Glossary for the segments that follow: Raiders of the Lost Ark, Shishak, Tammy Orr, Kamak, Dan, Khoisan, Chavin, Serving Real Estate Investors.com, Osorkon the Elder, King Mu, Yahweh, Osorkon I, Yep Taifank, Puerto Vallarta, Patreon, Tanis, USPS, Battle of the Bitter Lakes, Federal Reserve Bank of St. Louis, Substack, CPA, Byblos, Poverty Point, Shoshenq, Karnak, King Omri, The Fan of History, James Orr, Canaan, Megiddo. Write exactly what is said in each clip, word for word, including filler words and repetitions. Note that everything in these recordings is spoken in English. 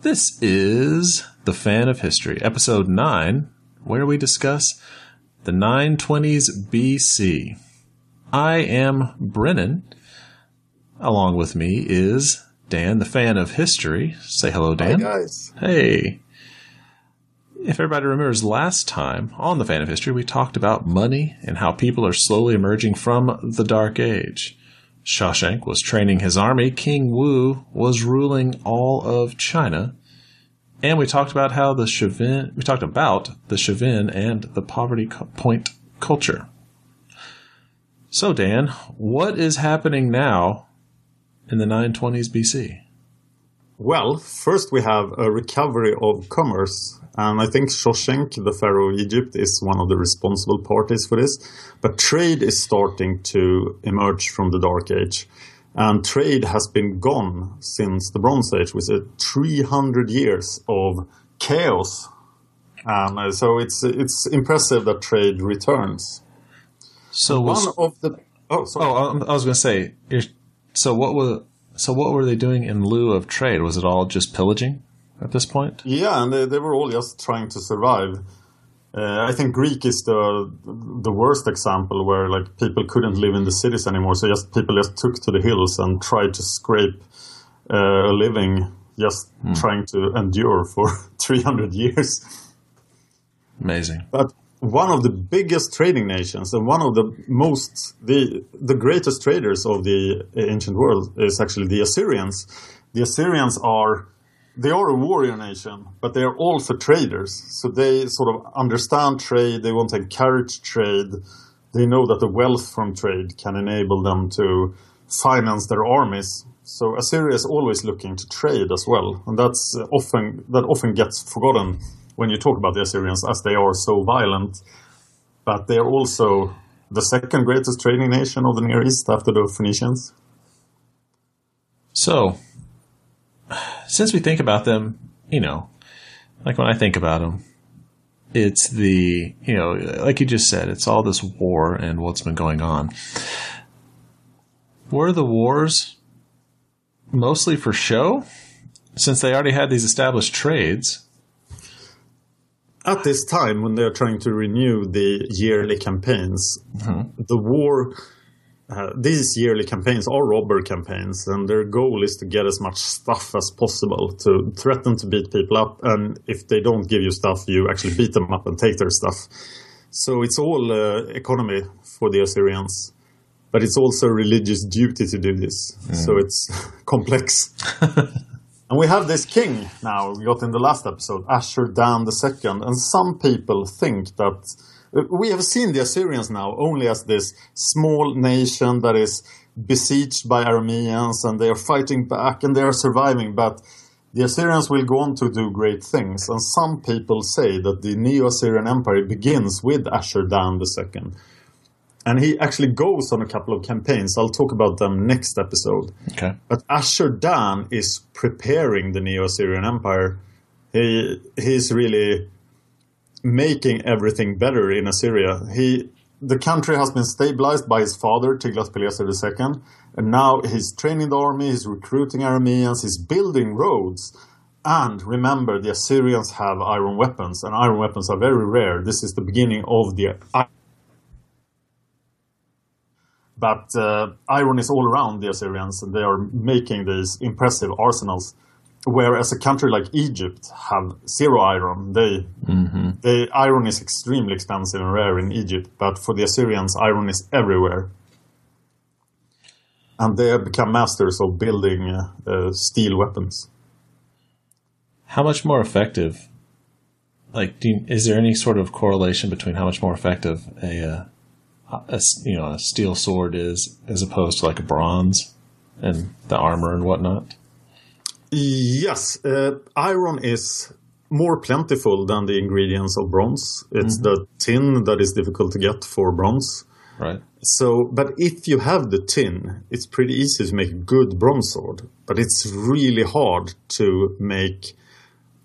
This is The Fan of History, episode nine, where we discuss the nine twenties B C. I am Brennan. Along with me is Dan, the Fan of History. Say hello, Dan. Hey, guys. Hey. If everybody remembers last time on The Fan of History, we talked about money and how people are slowly emerging from the Dark Age. Shoshenq was training his army. King Wu was ruling all of China. And we talked about how the Chavin, we talked about the Chavin and the Poverty Point culture. So, Dan, what is happening now in the nine twenties B C? Well, first we have a recovery of commerce. And I think Shoshenq, the pharaoh of Egypt, is one of the responsible parties for this. But trade is starting to emerge from the Dark Age. And trade has been gone since the Bronze Age, with three hundred years of chaos. Um, so it's it's impressive that trade returns. So was, one of the oh, sorry. oh I was going to say, so what was so what were they doing in lieu of trade? Was it all just pillaging at this point? Yeah, and they, they were all just trying to survive. Uh, I think Greek is the the worst example, where like people couldn't live in the cities anymore, so just people just took to the hills and tried to scrape uh, a living, just hmm. trying to endure for three hundred years. Amazing. But one of the biggest trading nations and one of the most the the greatest traders of the ancient world is actually the Assyrians. The Assyrians are. They are a warrior nation, but they are also traders. So they sort of understand trade. They want to encourage trade. They know that the wealth from trade can enable them to finance their armies. So Assyria is always looking to trade as well, and that's often that often gets forgotten when you talk about the Assyrians, as they are so violent. But they are also the second greatest trading nation of the Near East after the Phoenicians. So. Since we think about them, you know, like when I think about them, it's the, you know, like you just said, it's all this war and what's been going on. Were the wars mostly for show, since they already had these established trades? At this time, when they're trying to renew the yearly campaigns, mm-hmm. the war... Uh, these yearly campaigns are robber campaigns, and their goal is to get as much stuff as possible, to threaten to beat people up, and if they don't give you stuff, you actually beat them up and take their stuff. So it's all uh, economy for the Assyrians, but it's also a religious duty to do this, mm. so it's complex. And we have this king now, we got in the last episode, Ashur Dan the Second, and some people think that we have seen the Assyrians now only as this small nation that is besieged by Arameans, and they are fighting back and they are surviving. But The Assyrians will go on to do great things, and some people say that the Neo-Assyrian Empire begins with Ashur Dan the Second. And he actually goes on a couple of campaigns. I'll talk about them next episode. Okay. But Ashur Dan is preparing the Neo-Assyrian Empire. He He's really making everything better in Assyria. He The country has been stabilized by his father, Tiglath-Pileser the Second, and now he's training the army, he's recruiting Arameans, he's building roads. And remember, the Assyrians have iron weapons, and iron weapons are very rare. This is the beginning of the iron. But uh, iron is all around the Assyrians, and they are making these impressive arsenals. Whereas a country like Egypt have zero iron. They, mm-hmm. they iron is extremely expensive and rare in Egypt, but for the Assyrians, iron is everywhere. And they have become masters of building uh, uh, steel weapons. How much more effective? Like, do you, is there any sort of correlation between how much more effective a, uh, a you know a steel sword is as opposed to like a bronze and the armor and whatnot? Yes, uh, iron is more plentiful than the ingredients of bronze. It's mm-hmm. the tin that is difficult to get for bronze. Right. So, but if you have the tin, it's pretty easy to make a good bronze sword. But it's really hard to make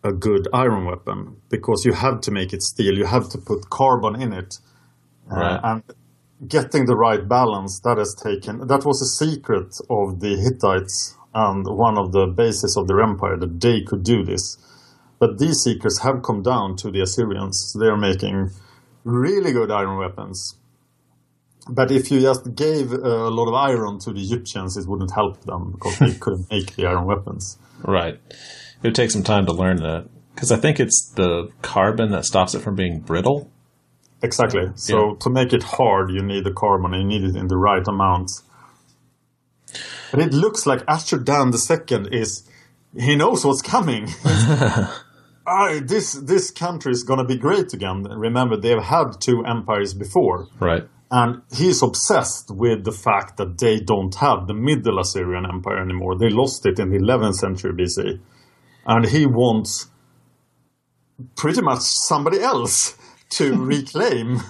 a good iron weapon because you have to make it steel. You have to put carbon in it, uh, right. and getting the right balance that has taken. That was a secret of the Hittites. And one of the bases of their empire, that they could do this. But these secrets have come down to the Assyrians. They are making really good iron weapons. But if you just gave a lot of iron to the Egyptians, it wouldn't help them because they couldn't make the iron weapons. Right. It would take some time to learn that. Because I think it's the carbon that stops it from being brittle. Exactly. So yeah. to make it hard, you need the carbon. You need it in the right amount. But it looks like Ashur Dan the Second is, he knows what's coming. ah, this this country is going to be great again. Remember, they have had two empires before. Right. And he's obsessed with the fact that they don't have the Middle Assyrian Empire anymore. They lost it in the eleventh century B C. And he wants pretty much somebody else to reclaim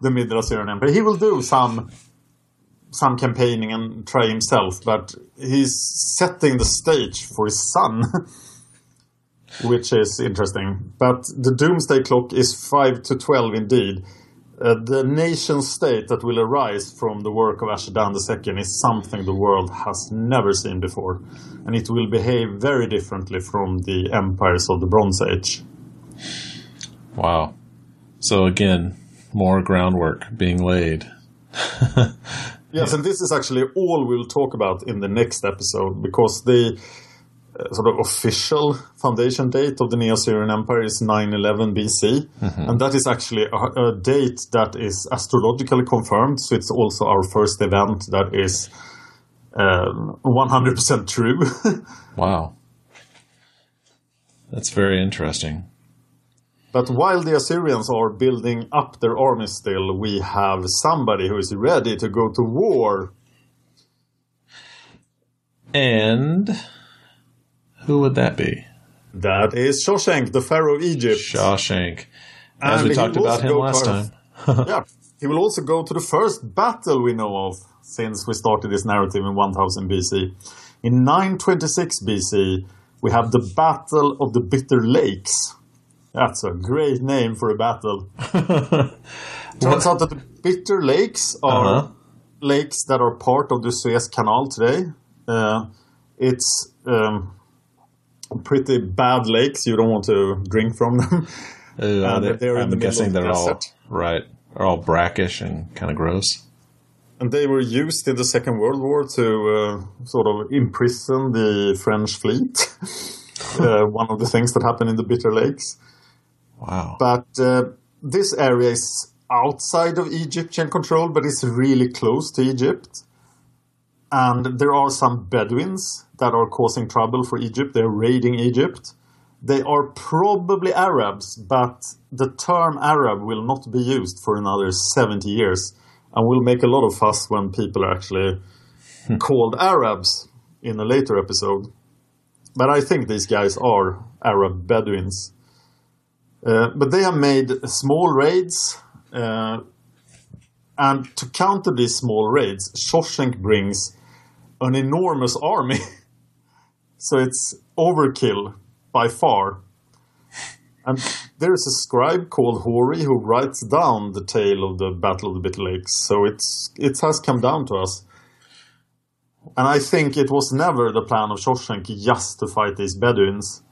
the Middle Assyrian Empire. He will do some... some campaigning and try himself, but he's setting the stage for his son, which is interesting. But the doomsday clock is five to twelve indeed. Uh, the nation state that will arise from the work of Ashur Dan the Second is something the world has never seen before, and it will behave very differently from the empires of the Bronze Age. Wow. So again, more groundwork being laid. Yes, and this is actually all we'll talk about in the next episode, because the uh, sort of official foundation date of the Neo-Assyrian Empire is nine eleven B C, mm-hmm. and that is actually a, a date that is astrologically confirmed, so it's also our first event that is uh, one hundred percent true. Wow. That's very interesting. But while the Assyrians are building up their army still, we have somebody who is ready to go to war. And who would that be? That is Shoshenq, the Pharaoh of Egypt. Shoshenq. As and we talked about him last first. time. Yeah, he will also go to the first battle we know of since we started this narrative in one thousand B C. In nine twenty-six B C, we have the Battle of the Bitter Lakes. That's a great name for a battle. Turns out that the Bitter Lakes are uh-huh. lakes that are part of the Suez Canal today. Uh, it's um, pretty bad lakes. You don't want to drink from them. Uh, uh, they're, they're I'm the guessing they're the all, right, they're all brackish and kind of gross. And they were used in the Second World War to uh, sort of imprison the French fleet. uh, one of the things that happened in the Bitter Lakes. Wow. But uh, this area is outside of Egyptian control, but it's really close to Egypt. And there are some Bedouins that are causing trouble for Egypt. They're raiding Egypt. They are probably Arabs, but the term Arab will not be used for another seventy years. And will make a lot of fuss when people are actually called Arabs in a later episode. but I think these guys are Arab Bedouins. Uh, but they have made small raids, uh, and to counter these small raids, Shoshenq brings an enormous army. So it's overkill by far. And there is a scribe called Hori who writes down the tale of the Battle of the Bitter Lakes. So it's it has come down to us. And I think it was never the plan of Shoshenq just to fight these Bedouins.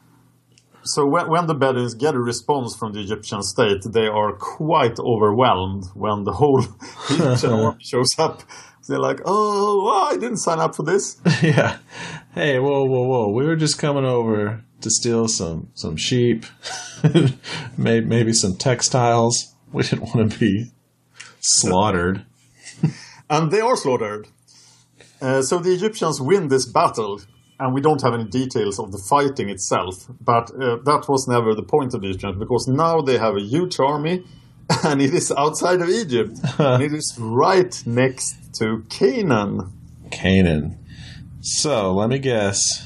So when, when the Bedouins get a response from the Egyptian state, they are quite overwhelmed when the whole Egyptian army shows up. They're like, oh, well, I didn't sign up for this. Yeah. Hey, whoa, whoa, whoa. We were just coming over to steal some, some sheep, maybe, maybe some textiles. We didn't want to be slaughtered. And they are slaughtered. Uh, so the Egyptians win this battle, and we don't have any details of the fighting itself, but uh, that was never the point of the Egyptians, because now they have a huge army, and it is outside of Egypt, and it is right next to Canaan. Canaan. So, let me guess.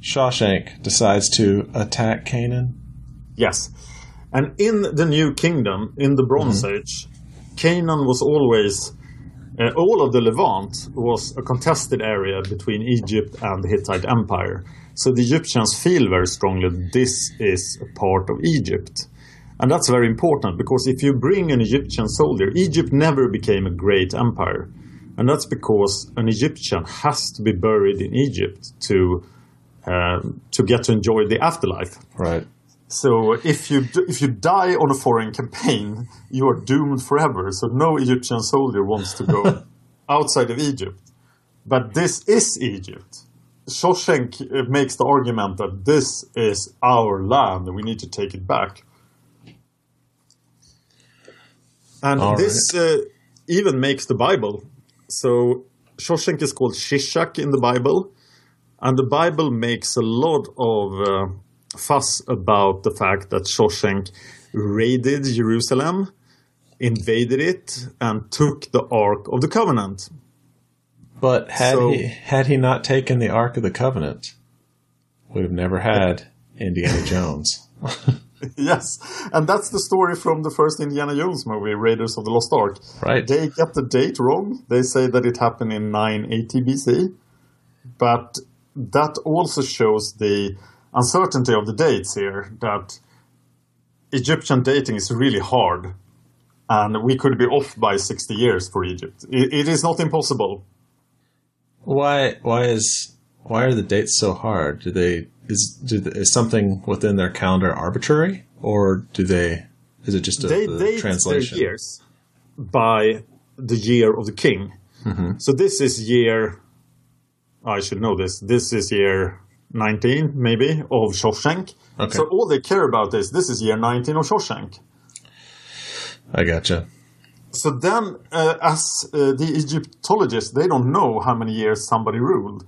Shoshenq decides to attack Canaan? Yes. And in the New Kingdom, in the Bronze mm-hmm. Age, Canaan was always... Uh, all of the Levant was a contested area between Egypt and the Hittite Empire. So the Egyptians feel very strongly that this is a part of Egypt. And that's very important, because if you bring an Egyptian soldier, Egypt never became a great empire. And that's because an Egyptian has to be buried in Egypt to uh, to get to enjoy the afterlife. Right. So if you if you die on a foreign campaign, you are doomed forever. So no Egyptian soldier wants to go outside of Egypt. But this is Egypt. Shoshenq makes the argument that this is our land and we need to take it back. And All this right. uh, even makes the Bible. So Shoshenq is called Shishak in the Bible. And the Bible makes a lot of... Uh, fuss about the fact that Shoshenq raided Jerusalem, invaded it, and took the Ark of the Covenant. But had so, he had he not taken the Ark of the Covenant, we would have never had Indiana Jones. Yes, and that's the story from the first Indiana Jones movie, Raiders of the Lost Ark. Right. They get the date wrong. They say that it happened in nine eighty B C, but that also shows the uncertainty of the dates here, that Egyptian dating is really hard, and we could be off by sixty years for Egypt. It, it is not impossible. Why? Why is? Why are the dates so hard? Do they is do they, is something within their calendar arbitrary, or do they? Is it just a they, the date translation? Their years by the year of the king. Mm-hmm. So this is year. I should know this. This is year nineteen, maybe, of Shoshenq. Okay. So all they care about is, this is year nineteen of Shoshenq. I gotcha. So then, uh, as uh, the Egyptologists, they don't know how many years somebody ruled.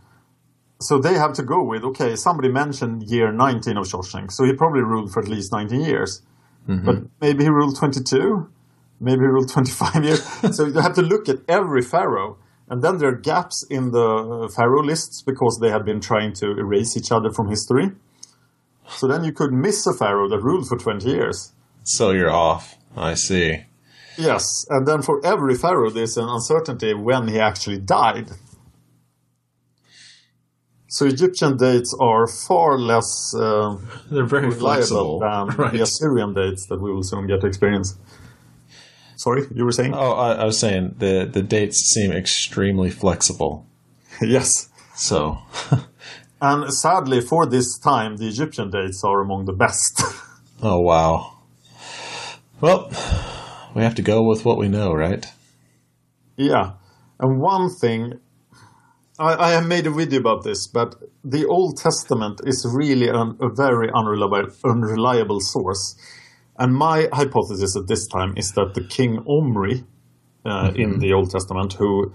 So they have to go with, okay, somebody mentioned year nineteen of Shoshenq, so he probably ruled for at least nineteen years. Mm-hmm. But maybe he ruled twenty-two, maybe he ruled twenty-five years. So you have to look at every pharaoh. And then there are gaps in the pharaoh lists because they had been trying to erase each other from history. So then you could miss a pharaoh that ruled for twenty years. So you're off. I see. Yes. And then for every pharaoh, there's an uncertainty when he actually died. So Egyptian dates are far less uh, They're very reliable flexible, than right. the Assyrian dates that we will soon get to experience. Sorry, you were saying? Oh, I, I was saying the, the dates seem extremely flexible. Yes. So. And sadly, for this time, the Egyptian dates are among the best. Oh, wow. Well, we have to go with what we know, right? Yeah. And one thing, I, I have made a video about this, but the Old Testament is really an, a very unreliable, unreliable source. And my hypothesis at this time is that the King Omri uh, mm-hmm. in the Old Testament, who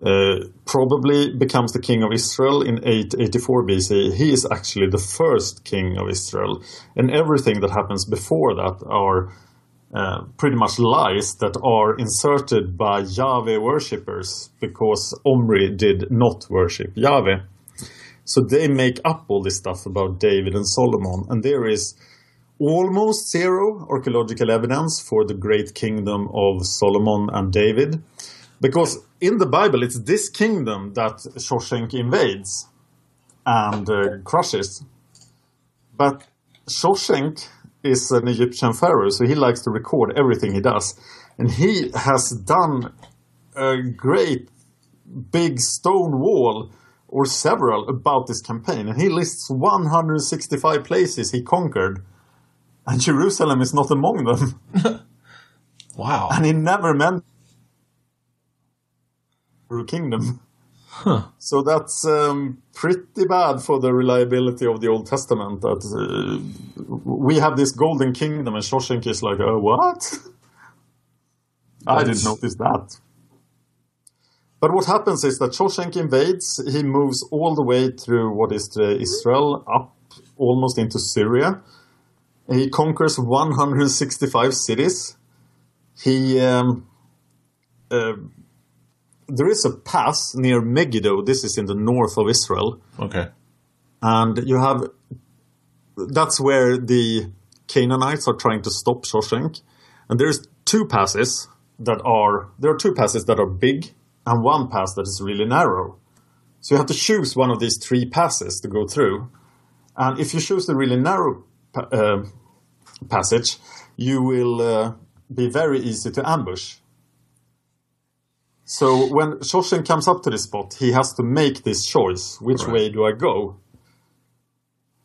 uh, probably becomes the king of Israel in eight eighty-four B C, he is actually the first king of Israel. And everything that happens before that are uh, pretty much lies that are inserted by Yahweh worshippers, because Omri did not worship Yahweh. So they make up all this stuff about David and Solomon, and there is almost zero archaeological evidence for the great kingdom of Solomon and David, because in the Bible it's this kingdom that Shoshenq invades and uh, crushes. But Shoshenq is an Egyptian pharaoh, so he likes to record everything he does. And he has done a great big stone wall, or several, about this campaign. And he lists one hundred sixty-five places he conquered, and Jerusalem is not among them. Wow. And he never meant through kingdom. Huh. So that's um, pretty bad for the reliability of the Old Testament, that uh, we have this golden kingdom, and Shoshenq is like, oh, what? I didn't notice that. But what happens is that Shoshenq invades. He moves all the way through what is today Israel, up almost into Syria. He conquers one hundred sixty-five cities. He... Um, uh, There is a pass near Megiddo. This is in the north of Israel. Okay. And you have... That's where the Canaanites are trying to stop Shoshenq. And there's two passes that are... There are two passes that are big and one pass that is really narrow. So you have to choose one of these three passes to go through. And if you choose the really narrow pa- uh, passage, you will uh, be very easy to ambush. So when Shoshenq comes up to this spot, he has to make this choice. Which right. way do I go?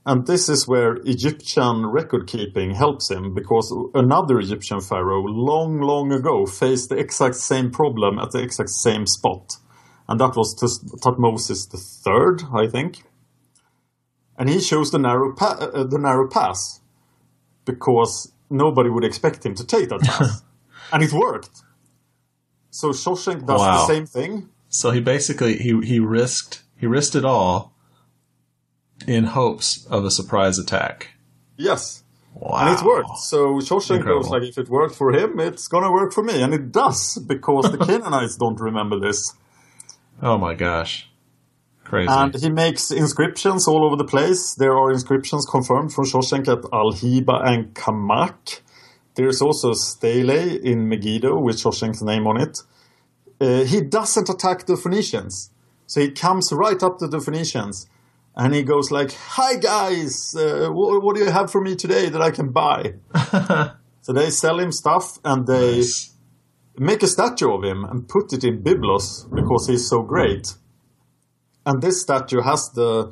And this is where Egyptian record-keeping helps him, because another Egyptian pharaoh long, long ago faced the exact same problem at the exact same spot. And that was Thutmose the third, I think. And he chose the narrow, pa- uh, the narrow pass, because nobody would expect him to take that pass. And it worked. So Shoshenq does wow. the same thing. So he basically he, he risked he risked it all in hopes of a surprise attack. Yes. Wow. And it worked. So Shoshenq goes like, if it worked for him, it's gonna work for me. And it does, because the Canaanites don't remember this. Oh my gosh. Crazy. And he makes inscriptions all over the place. There are inscriptions confirmed from Shoshenq at Al-Hiba and Kamak. There's also stele in Megiddo with Shoshenk's name on it. Uh, he doesn't attack the Phoenicians. So he comes right up to the Phoenicians and he goes like, hi guys, uh, what, what do you have for me today that I can buy? So they sell him stuff and they nice. Make a statue of him and put it in Byblos because he's so great. And this statue has the,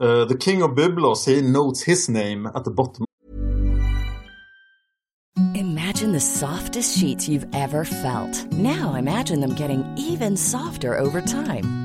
uh, the king of Byblos, he notes his name at the bottom. Imagine the softest sheets you've ever felt. Now imagine them getting even softer over time.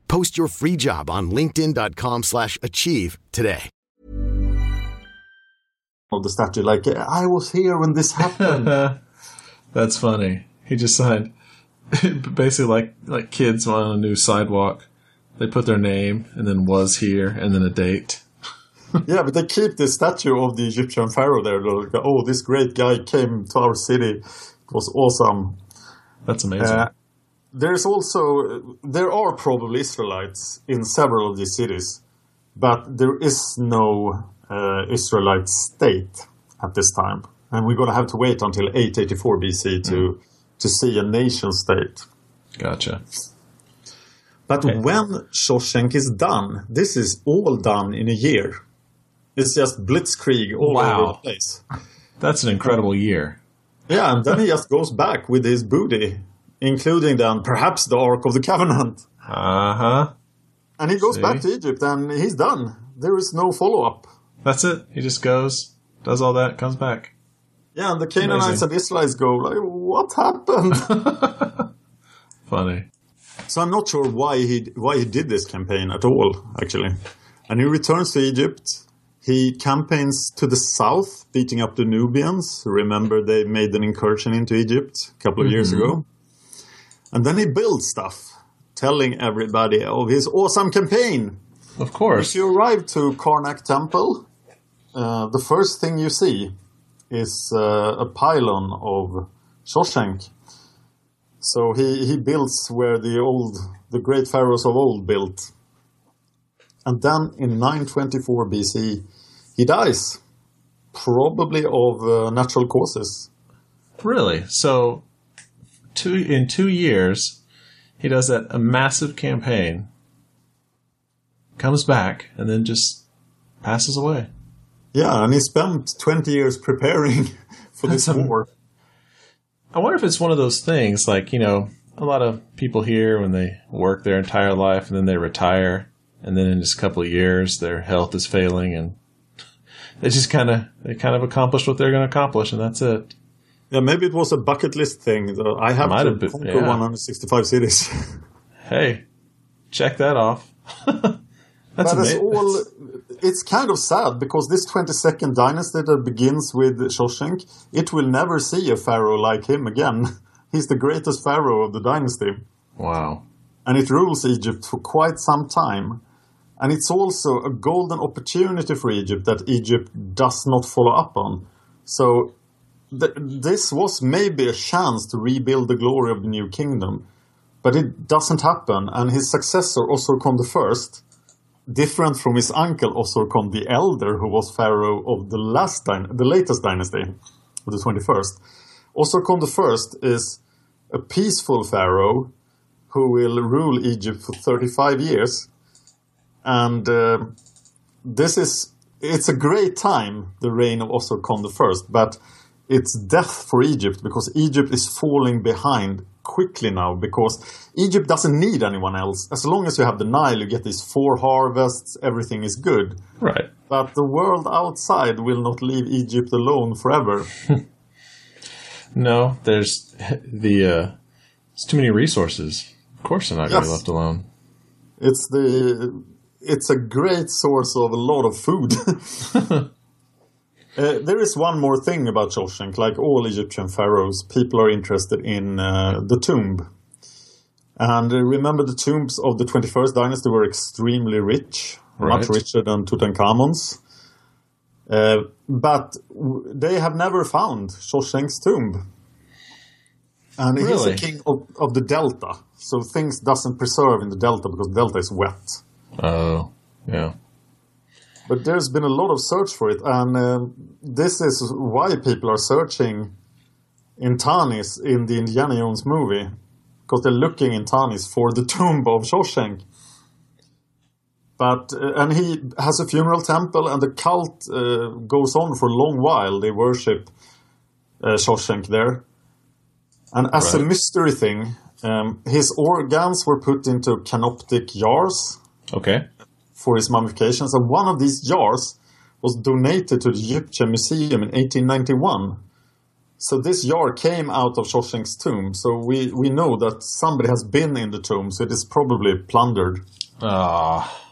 Post your free job on linkedin dot com slash achieve today. Of the statue, like, I was here when this happened. That's funny. He just signed, basically like, like kids on a new sidewalk. They put their name and then was here and then a date. Yeah, but they keep the statue of the Egyptian pharaoh there. Like, oh, this great guy came to our city. It was awesome. That's amazing. Uh, there's also, there are probably Israelites in several of these cities, but there is no uh, Israelite state at this time. And we're going to have to wait until eight eighty-four B C to, mm. to see a nation state. Gotcha. But okay. When Shoshenq is done, this is all done in a year. It's just blitzkrieg all wow. over the place. That's an incredible year. Yeah, and then he just goes back with his booty, including then perhaps the Ark of the Covenant. Uh-huh. And he goes See? back to Egypt, and he's done. There is no follow-up. That's it. He just goes, does all that, comes back. Yeah, and the Canaanites Amazing. and Israelites go, like, what happened? Funny. So I'm not sure why he why he did this campaign at all, actually. And he returns to Egypt. He campaigns to the south, beating up the Nubians. Remember, they made an incursion into Egypt a couple of mm-hmm. years ago. And then he builds stuff, telling everybody of his awesome campaign. Of course. If you arrive to Karnak Temple, uh, the first thing you see is uh, a pylon of Shoshenq. So he, he builds where the old, the great pharaohs of old built. And then in nine twenty-four B C, he dies, probably of uh, natural causes. Really? So two in two years, he does that a massive campaign, comes back, and then just passes away. Yeah, and he spent twenty years preparing for this That's war. A, I wonder if it's one of those things, like, you know, a lot of people here, when they work their entire life and then they retire, and then in just a couple of years, their health is failing, and they just kind of they kind of accomplish what they're going to accomplish, and that's it. Yeah, maybe it was a bucket list thing. Though. I have Might to have been, conquer yeah. one hundred sixty-five cities. Hey, check that off. That's but all, it's kind of sad, because this twenty-second dynasty that begins with Shoshenq, it will never see a pharaoh like him again. He's the greatest pharaoh of the dynasty. Wow. And it rules Egypt for quite some time. And it's also a golden opportunity for Egypt that Egypt does not follow up on. So th- this was maybe a chance to rebuild the glory of the new kingdom. But it doesn't happen. And his successor, Osorkon the First, different from his uncle, Osorkon the Elder, who was pharaoh of the, last dy- the latest dynasty, of the twenty-first. Osorkon the First is a peaceful pharaoh who will rule Egypt for thirty-five years. And uh, this is, it's a great time, the reign of Osorkon the First, but it's death for Egypt, because Egypt is falling behind quickly now, because Egypt doesn't need anyone else. As long as you have the Nile, you get these four harvests, everything is good. Right. But the world outside will not leave Egypt alone forever. No, there's the, uh, it's too many resources. Of course they're not yes. going to be left alone. It's the it's a great source of a lot of food. uh, there is one more thing about Shoshenq. Like all Egyptian pharaohs, people are interested in uh, the tomb. And uh, remember, the tombs of the twenty-first dynasty were extremely rich, right. much richer than Tutankhamun's. Uh, but w- they have never found Shoshenq's tomb. And really? He's the king of, of the delta, so things doesn't preserve in the delta because the delta is wet. Oh, yeah. But there's been a lot of search for it, and uh, this is why people are searching in Tanis in the Indiana Jones movie, because they're looking in Tanis for the tomb of Shoshenq. But uh, and he has a funeral temple, and the cult uh, goes on for a long while. They worship uh, Shoshenq there. And as right. a mystery thing, um, his organs were put into canoptic jars okay. for his mummifications. And one of these jars was donated to the Egyptian Museum in eighteen ninety-one. So this jar came out of Shoshenq's tomb. So we, we know that somebody has been in the tomb, so it is probably plundered. Ah.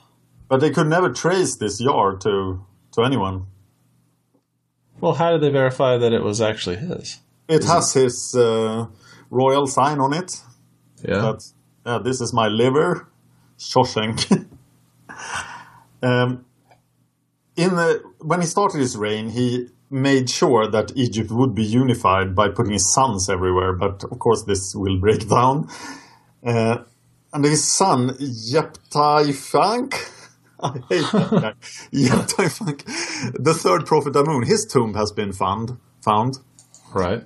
But they could never trace this jar to, to anyone. Well, how did they verify that it was actually his? It has his uh, royal sign on it. Yeah. That, uh, this is my liver, Shoshenq. um, in the, when he started his reign, he made sure that Egypt would be unified by putting his sons everywhere. But of course, this will break down. Uh, and his son, Yep Taifank, I hate that guy. Yep Taifank, the third prophet Amun, his tomb has been found. Found. Right.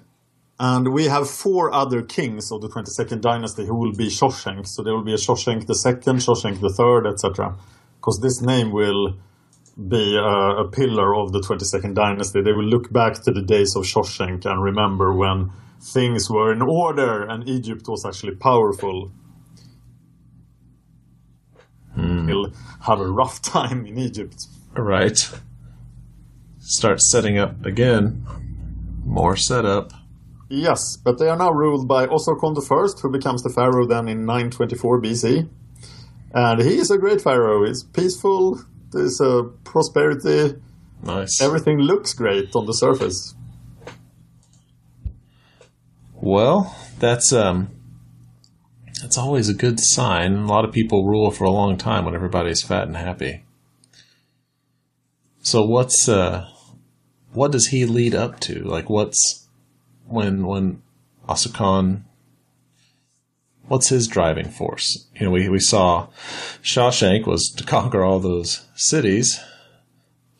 And we have four other kings of the twenty-second dynasty who will be Shoshenq. So there will be a Shoshenq the second, Shoshenq the third, et cetera. Because this name will be a, a pillar of the twenty-second dynasty. They will look back to the days of Shoshenq and remember when things were in order and Egypt was actually powerful. Mm. He'll have a rough time in Egypt. Right. Start setting up again. More setup. Yes, but they are now ruled by Osorkon I, who becomes the pharaoh then in nine twenty-four B C. And he is a great pharaoh. He's peaceful. There's a prosperity. Nice. Everything looks great on the surface. Well, that's um, that's always a good sign. A lot of people rule for a long time when everybody's fat and happy. So what's uh, what does he lead up to? Like, what's When when Osorkon, what's his driving force? You know, we, we saw Shawshank was to conquer all those cities.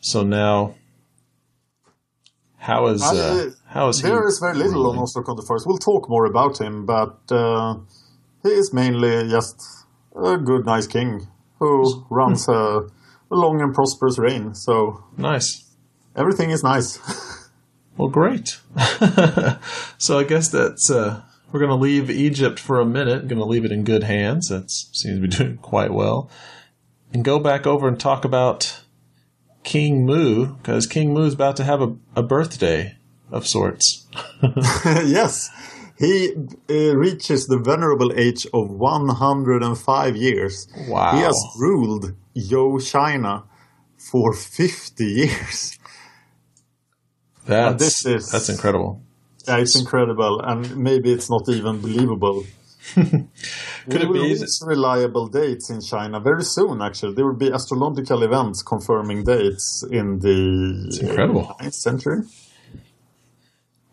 So now, how is uh, how is I, there he is very little ruling on Osorkon the First. We'll talk more about him, but uh, he is mainly just a good, nice king who runs a, a long and prosperous reign. So nice, everything is nice. Well, great. So I guess that's uh, we're going to leave Egypt for a minute. Going to leave it in good hands. That seems to be doing quite well. And go back over and talk about King Mu, because King Mu is about to have a, a birthday of sorts. Yes, he uh, reaches the venerable age of one hundred five years. Wow! He has ruled Yo China for fifty years. That's, is, that's incredible. Yeah, it's incredible, and maybe it's not even believable. Could it be reach reliable dates in China very soon, actually. There will be astrological events confirming dates in the ninth century.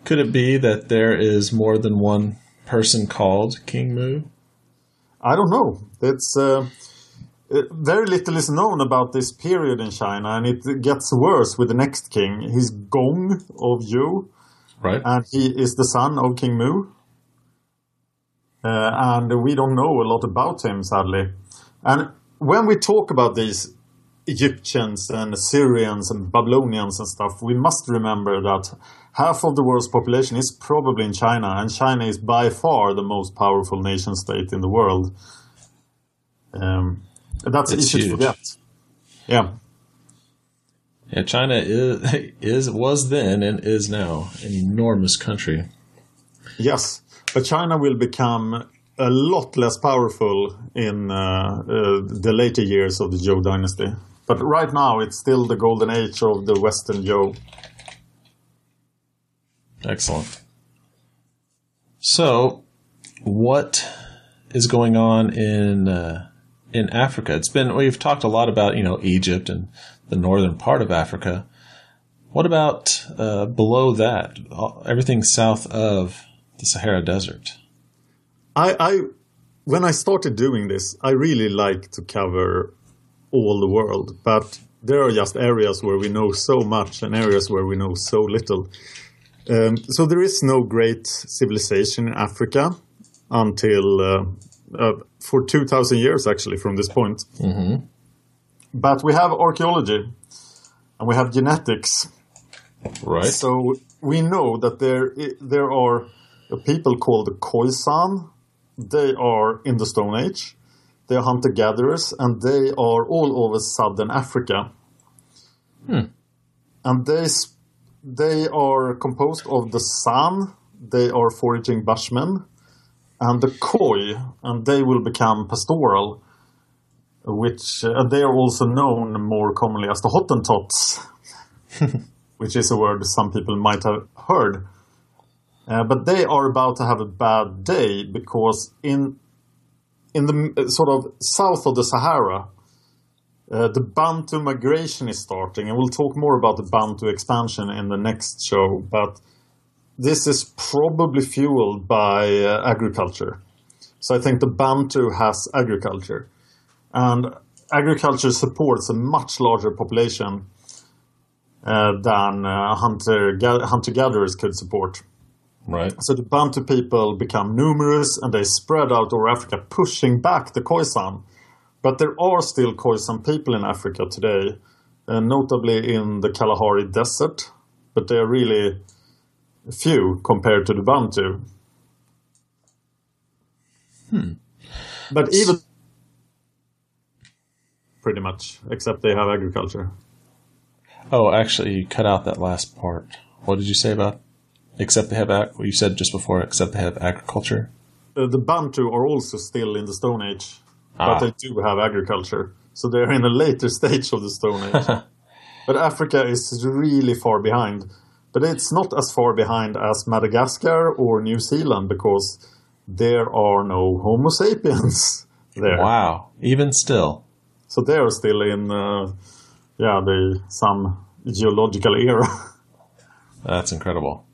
Could it be that there is more than one person called King Mu? I don't know. It's... Uh, Very little is known about this period in China, and it gets worse with the next king. He's Gong of Yu, right? And he is the son of King Mu. Uh, and we don't know a lot about him, sadly. And when we talk about these Egyptians and Assyrians and Babylonians and stuff, we must remember that half of the world's population is probably in China, and China is by far the most powerful nation-state in the world. Um... That's it's easy to forget. Yeah. Yeah, China is, is was then and is now an enormous country. Yes, but China will become a lot less powerful in uh, uh, the later years of the Zhou dynasty. But right now, it's still the golden age of the Western Zhou. Excellent. So, what is going on in... Uh, in Africa? It's been, we've talked a lot about, you know, Egypt and the northern part of Africa. What about uh, below that, everything south of the Sahara Desert? I, I, when I started doing this, I really like to cover all the world, but there are just areas where we know so much and areas where we know so little. Um, so there is no great civilization in Africa until... Uh, Uh, for two thousand years, actually, from this point. Mm-hmm. But we have archaeology, and we have genetics. Right. So we know that there there are a people called the Khoisan. They are in the Stone Age. They are hunter-gatherers, and they are all over southern Africa. Hmm. And they, they are composed of the San. They are foraging bushmen. And the Khoi, and they will become pastoral, which uh, they are also known more commonly as the Hottentots, which is a word some people might have heard. Uh, but they are about to have a bad day because in in the uh, sort of south of the Sahara, Uh, the Bantu migration is starting, and we'll talk more about the Bantu expansion in the next show, but this is probably fueled by uh, agriculture. So I think the Bantu has agriculture, and agriculture supports a much larger population uh, than uh, hunter, ga- hunter-gatherers could support. Right. So the Bantu people become numerous, and they spread out over Africa, pushing back the Khoisan. But there are still Khoisan people in Africa today, uh, notably in the Kalahari Desert, but they are really few compared to the Bantu. Hmm. But even pretty much, except they have agriculture. Oh, actually, you cut out that last part. What did you say about except they have ag- you said just before, except they have agriculture? Uh, the Bantu are also still in the Stone Age. But ah. they do have agriculture, so they're in a later stage of the Stone Age. But Africa is really far behind. But it's not as far behind as Madagascar or New Zealand, because there are no Homo sapiens there. Wow, even still. So they are still in, uh, yeah, the, some geological era. That's incredible.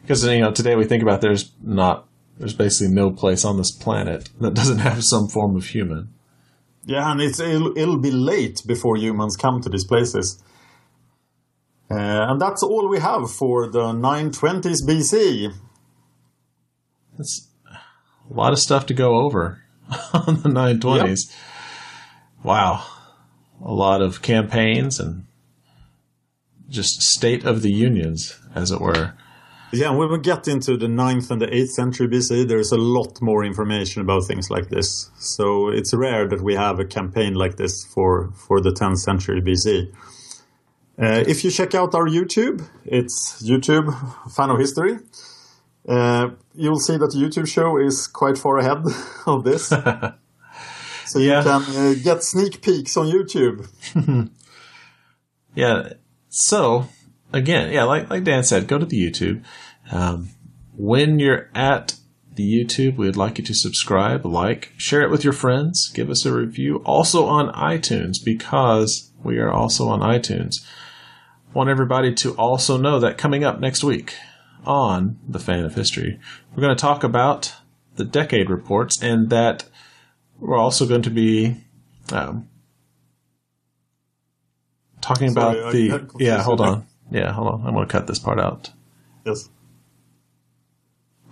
Because, you know, today we think about there's not... There's basically no place on this planet that doesn't have some form of human. Yeah, and it's, it'll, it'll be late before humans come to these places. Uh, and that's all we have for the nine twenties B C. That's a lot of stuff to go over on the nine twenties. Yep. Wow. A lot of campaigns and just state of the unions, as it were. Yeah, when we get into the ninth and the eighth century B C, there's a lot more information about things like this. So it's rare that we have a campaign like this for, for the tenth century B C. Uh, if you check out our YouTube, it's YouTube, Fan of History. Uh, you'll see that the YouTube show is quite far ahead of this. So you yeah. can uh, get sneak peeks on YouTube. yeah, so... Again, yeah, like like Dan said, go to the YouTube. Um, when you're at the YouTube, we'd like you to subscribe, like, share it with your friends, give us a review. Also on iTunes, because we are also on iTunes. Want everybody to also know that coming up next week on The Fan of History, we're going to talk about the decade reports, and that we're also going to be... Um, talking Sorry, about the... I, I yeah, hold on. Yeah, hold on. I'm going to cut this part out. Yes.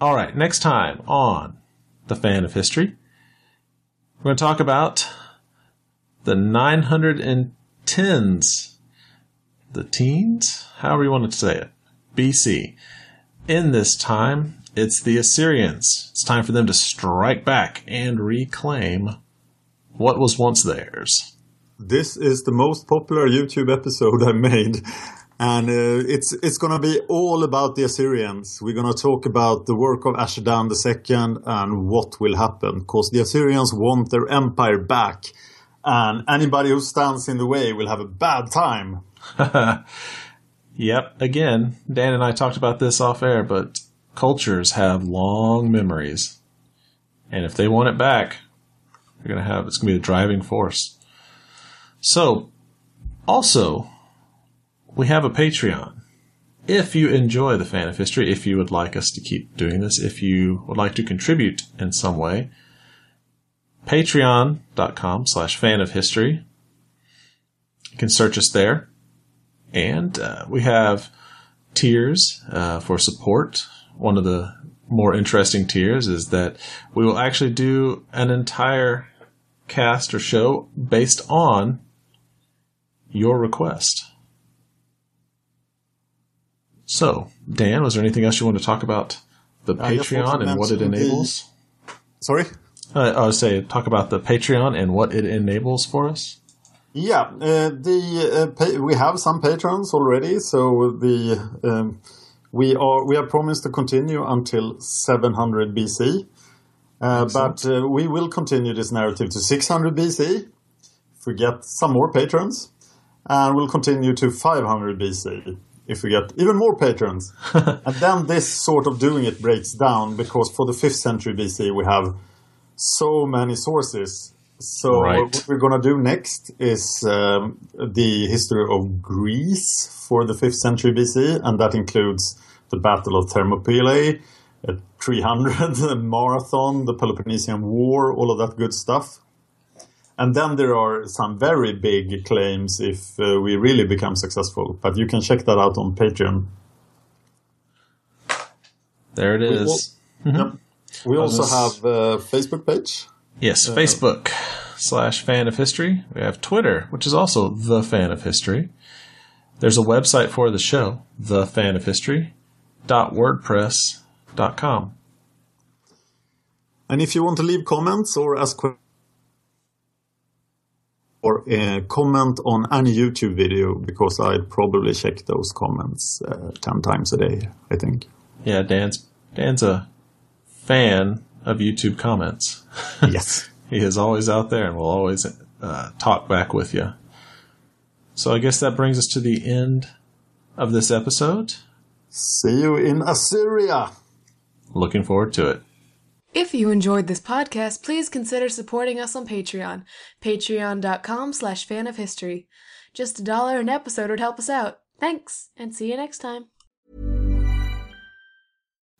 All right. Next time on The Fan of History, we're going to talk about the nine tens, the teens, however you want to say it, B C. In this time, it's the Assyrians. It's time for them to strike back and reclaim what was once theirs. This is the most popular YouTube episode I made. And uh, it's it's going to be all about the Assyrians. We're going to talk about the work of Ashur Dan the Second and what will happen. Because the Assyrians want their empire back. And anybody who stands in the way will have a bad time. Yep. Again, Dan and I talked about this off air, but cultures have long memories. And if they want it back, they're going to have, it's going to be a driving force. So, also... We have a Patreon. If you enjoy The Fan of History, if you would like us to keep doing this, if you would like to contribute in some way, patreon.com slash fan of history. You can search us there. And uh, we have tiers uh, for support. One of the more interesting tiers is that we will actually do an entire cast or show based on your request. So, Dan, was there anything else you want to talk about the I Patreon and what it enables? The... Sorry? Uh, I was saying, talk about the Patreon and what it enables for us. Yeah, uh, the uh, pa- we have some patrons already, so the um, we are we have promised to continue until seven hundred B C, uh, but uh, we will continue this narrative to six hundred B C if we get some more patrons, and we'll continue to five hundred B C. If we get even more patrons. And then this sort of doing it breaks down, because for the fifth century B C we have so many sources. So right. what we're going to do next is um, the history of Greece for the fifth century B C, and that includes the Battle of Thermopylae, uh, three hundred, the Marathon, the Peloponnesian War, all of that good stuff. And then there are some very big claims if uh, we really become successful, but you can check that out on Patreon. There it is. We, all, yep. we also have a Facebook page. Yes, uh, Facebook slash Fan of History. We have Twitter, which is also The Fan of History. There's a website for the show, the fan of history dot wordpress dot com. And if you want to leave comments or ask questions, or uh, comment on any YouTube video, because I probably check those comments uh, ten times a day, I think. Yeah, Dan's Dan's a fan of YouTube comments. Yes. He is always out there and will always uh, talk back with you. So I guess that brings us to the end of this episode. See you in Assyria. Looking forward to it. If you enjoyed this podcast, please consider supporting us on Patreon, patreon.com slash fan of history. Just a dollar an episode would help us out. Thanks, and see you next time.